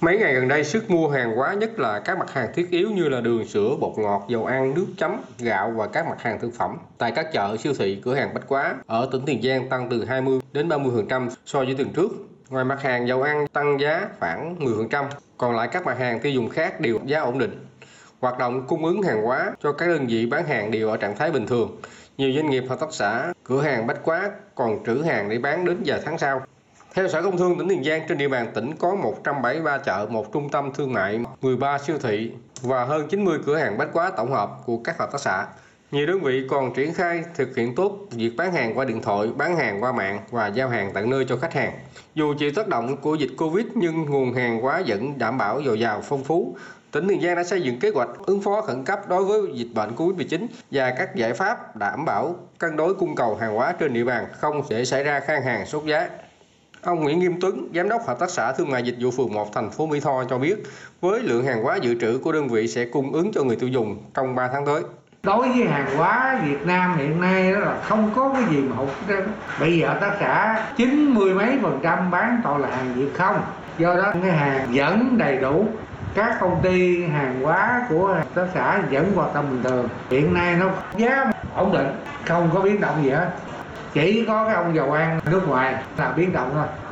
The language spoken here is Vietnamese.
Mấy ngày gần đây, sức mua hàng hóa, nhất là các mặt hàng thiết yếu như là đường, sữa, bột ngọt, dầu ăn, nước chấm, gạo và các mặt hàng thực phẩm tại các chợ, siêu thị, cửa hàng bách hóa ở tỉnh Tiền Giang tăng từ 20 đến 30% so với tuần trước. Ngoài mặt hàng dầu ăn tăng giá khoảng 10%, còn lại các mặt hàng tiêu dùng khác đều giá ổn định. Hoạt động cung ứng hàng hóa cho các đơn vị bán hàng đều ở trạng thái bình thường. Nhiều doanh nghiệp, hợp tác xã, cửa hàng bách hóa còn trữ hàng để bán đến vài tháng sau. Theo Sở Công Thương tỉnh Tiền Giang, trên địa bàn tỉnh có 173 chợ, 1 trung tâm thương mại, 13 siêu thị và hơn 90 cửa hàng bách hóa tổng hợp của các hợp tác xã. Nhiều đơn vị còn triển khai thực hiện tốt việc bán hàng qua điện thoại, bán hàng qua mạng và giao hàng tận nơi cho khách hàng. Dù chịu tác động của dịch Covid nhưng nguồn hàng hóa vẫn đảm bảo dồi dào, phong phú. Tỉnh Tiền Giang đã xây dựng kế hoạch ứng phó khẩn cấp đối với dịch bệnh Covid-19 và các giải pháp đảm bảo cân đối cung cầu hàng hóa trên địa bàn, không để xảy ra khan hàng, sốt giá. Ông Nguyễn Nghiêm Tuấn, Giám đốc Hợp tác xã Thương mại Dịch vụ phường 1 thành phố Mỹ Tho cho biết, với lượng hàng hóa dự trữ của đơn vị sẽ cung ứng cho người tiêu dùng trong 3 tháng tới. Đối với hàng hóa Việt Nam hiện nay đó là không có cái gì mà hụt hết. Bây giờ hợp tác xã 90 mấy % bán toàn là hàng Việt không. Do đó cái hàng vẫn đầy đủ. Các công ty hàng hóa của hợp tác xã vẫn hoạt động bình thường. Hiện nay nó giá ổn định, không có biến động gì hết. Chỉ có cái ông dầu ăn nước ngoài là biến động thôi.